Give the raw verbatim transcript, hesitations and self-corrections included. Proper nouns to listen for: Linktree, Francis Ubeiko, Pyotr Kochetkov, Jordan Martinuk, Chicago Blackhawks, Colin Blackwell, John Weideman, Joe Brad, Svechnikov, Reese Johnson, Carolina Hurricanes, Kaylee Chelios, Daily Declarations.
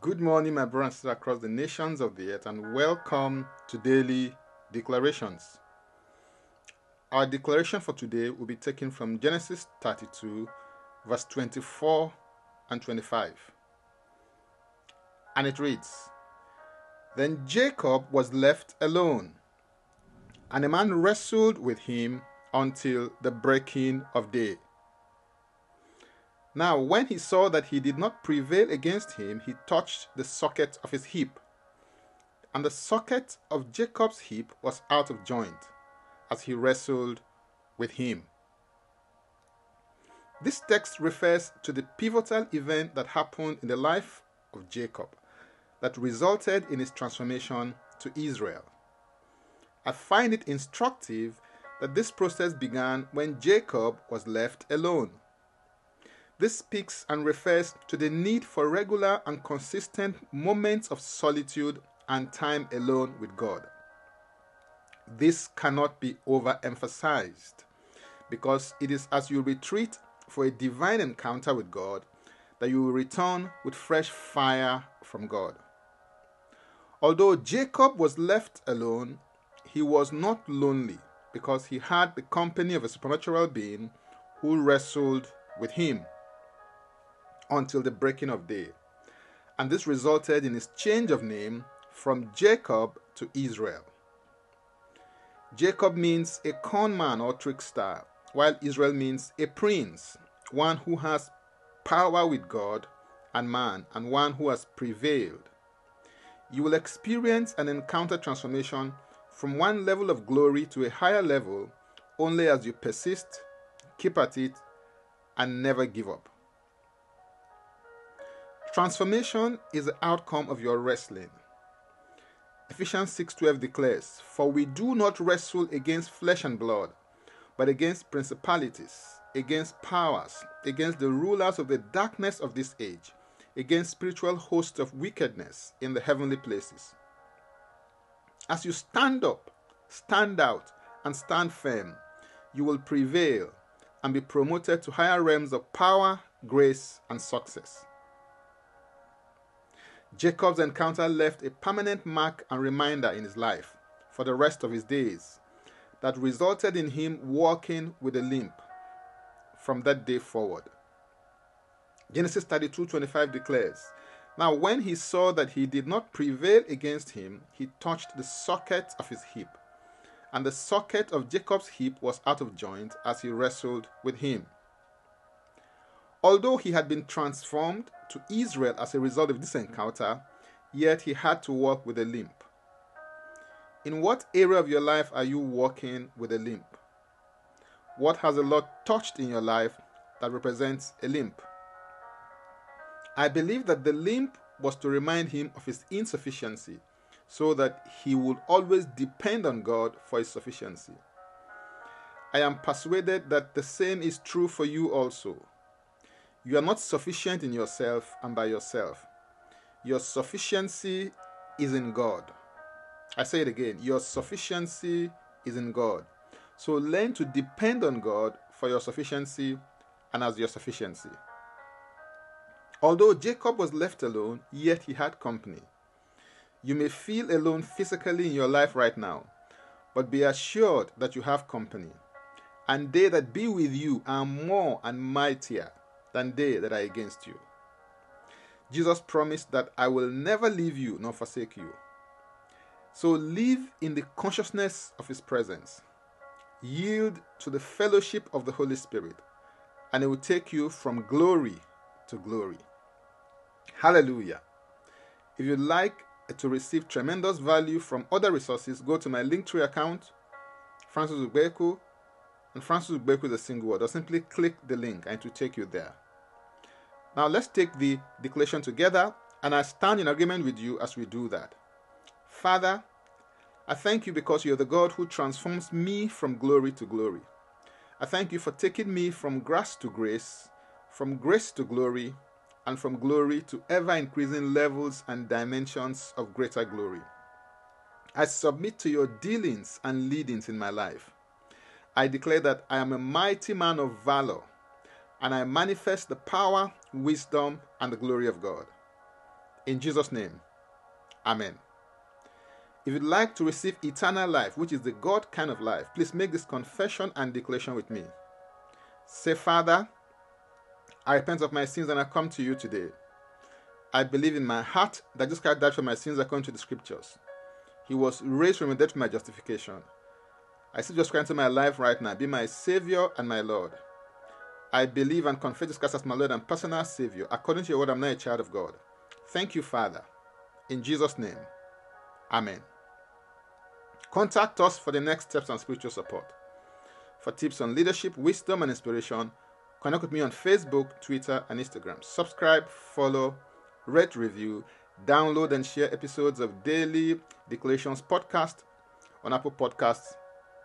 Good morning, my brothers and sisters across the nations of the earth, and welcome to Daily Declarations. Our declaration for today will be taken from Genesis thirty-two, verse twenty-four and twenty-five. And it reads, "Then Jacob was left alone, and a man wrestled with him until the breaking of day. Now, when he saw that he did not prevail against him, he touched the socket of his hip. And the socket of Jacob's hip was out of joint, as he wrestled with him." This text refers to the pivotal event that happened in the life of Jacob that resulted in his transformation to Israel. I find it instructive that this process began when Jacob was left alone. This speaks and refers to the need for regular and consistent moments of solitude and time alone with God. This cannot be overemphasized, because it is as you retreat for a divine encounter with God that you will return with fresh fire from God. Although Jacob was left alone, he was not lonely, because he had the company of a supernatural being who wrestled with him until the breaking of day, and this resulted in his change of name from Jacob to Israel. Jacob means a con man or trickster, while Israel means a prince, one who has power with God and man, and one who has prevailed. You will experience and encounter transformation from one level of glory to a higher level only as you persist, keep at it, and never give up. Transformation is the outcome of your wrestling. Ephesians six twelve declares, "For we do not wrestle against flesh and blood, but against principalities, against powers, against the rulers of the darkness of this age, against spiritual hosts of wickedness in the heavenly places." As you stand up, stand out, and stand firm, you will prevail and be promoted to higher realms of power, grace, and success. Jacob's encounter left a permanent mark and reminder in his life for the rest of his days that resulted in him walking with a limp from that day forward. Genesis thirty-two twenty-five declares, "Now when he saw that he did not prevail against him, he touched the socket of his hip, and the socket of Jacob's hip was out of joint as he wrestled with him." Although he had been transformed to Israel as a result of this encounter, yet he had to walk with a limp. In what area of your life are you walking with a limp? What has the Lord touched in your life that represents a limp? I believe that the limp was to remind him of his insufficiency, so that he would always depend on God for his sufficiency. I am persuaded that the same is true for you also. You are not sufficient in yourself and by yourself. Your sufficiency is in God. I say it again, your sufficiency is in God. So learn to depend on God for your sufficiency and as your sufficiency. Although Jacob was left alone, yet he had company. You may feel alone physically in your life right now, but be assured that you have company, and they that be with you are more and mightier than they that are against you. Jesus promised that "I will never leave you nor forsake you." So live in the consciousness of his presence. Yield to the fellowship of the Holy Spirit, and it will take you from glory to glory. Hallelujah. If you like to receive tremendous value from other resources, go to my Linktree account, Francis Ubeiko, and Francis Ubeiko is a single word, or simply click the link and it will take you there. Now let's take the declaration together, and I stand in agreement with you as we do that. Father, I thank you because you are the God who transforms me from glory to glory. I thank you for taking me from grass to grace, from grace to glory, and from glory to ever-increasing levels and dimensions of greater glory. I submit to your dealings and leadings in my life. I declare that I am a mighty man of valor, and I manifest the power, wisdom, and the glory of God. In Jesus' name, amen. If you'd like to receive eternal life, which is the God kind of life, please make this confession and declaration with me. Say, Father, I repent of my sins and I come to you today. I believe in my heart that Jesus Christ died for my sins according to the scriptures. He was raised from the dead for my justification. I see Jesus Christ in my life right now. Be my Savior and my Lord. I believe and confess Jesus Christ as my Lord and personal Savior. According to your word, I'm now a child of God. Thank you, Father. In Jesus' name, amen. Contact us for the next steps and spiritual support. For tips on leadership, wisdom, and inspiration, connect with me on Facebook, Twitter, and Instagram. Subscribe, follow, rate, review, download, and share episodes of Daily Declarations podcast on Apple Podcasts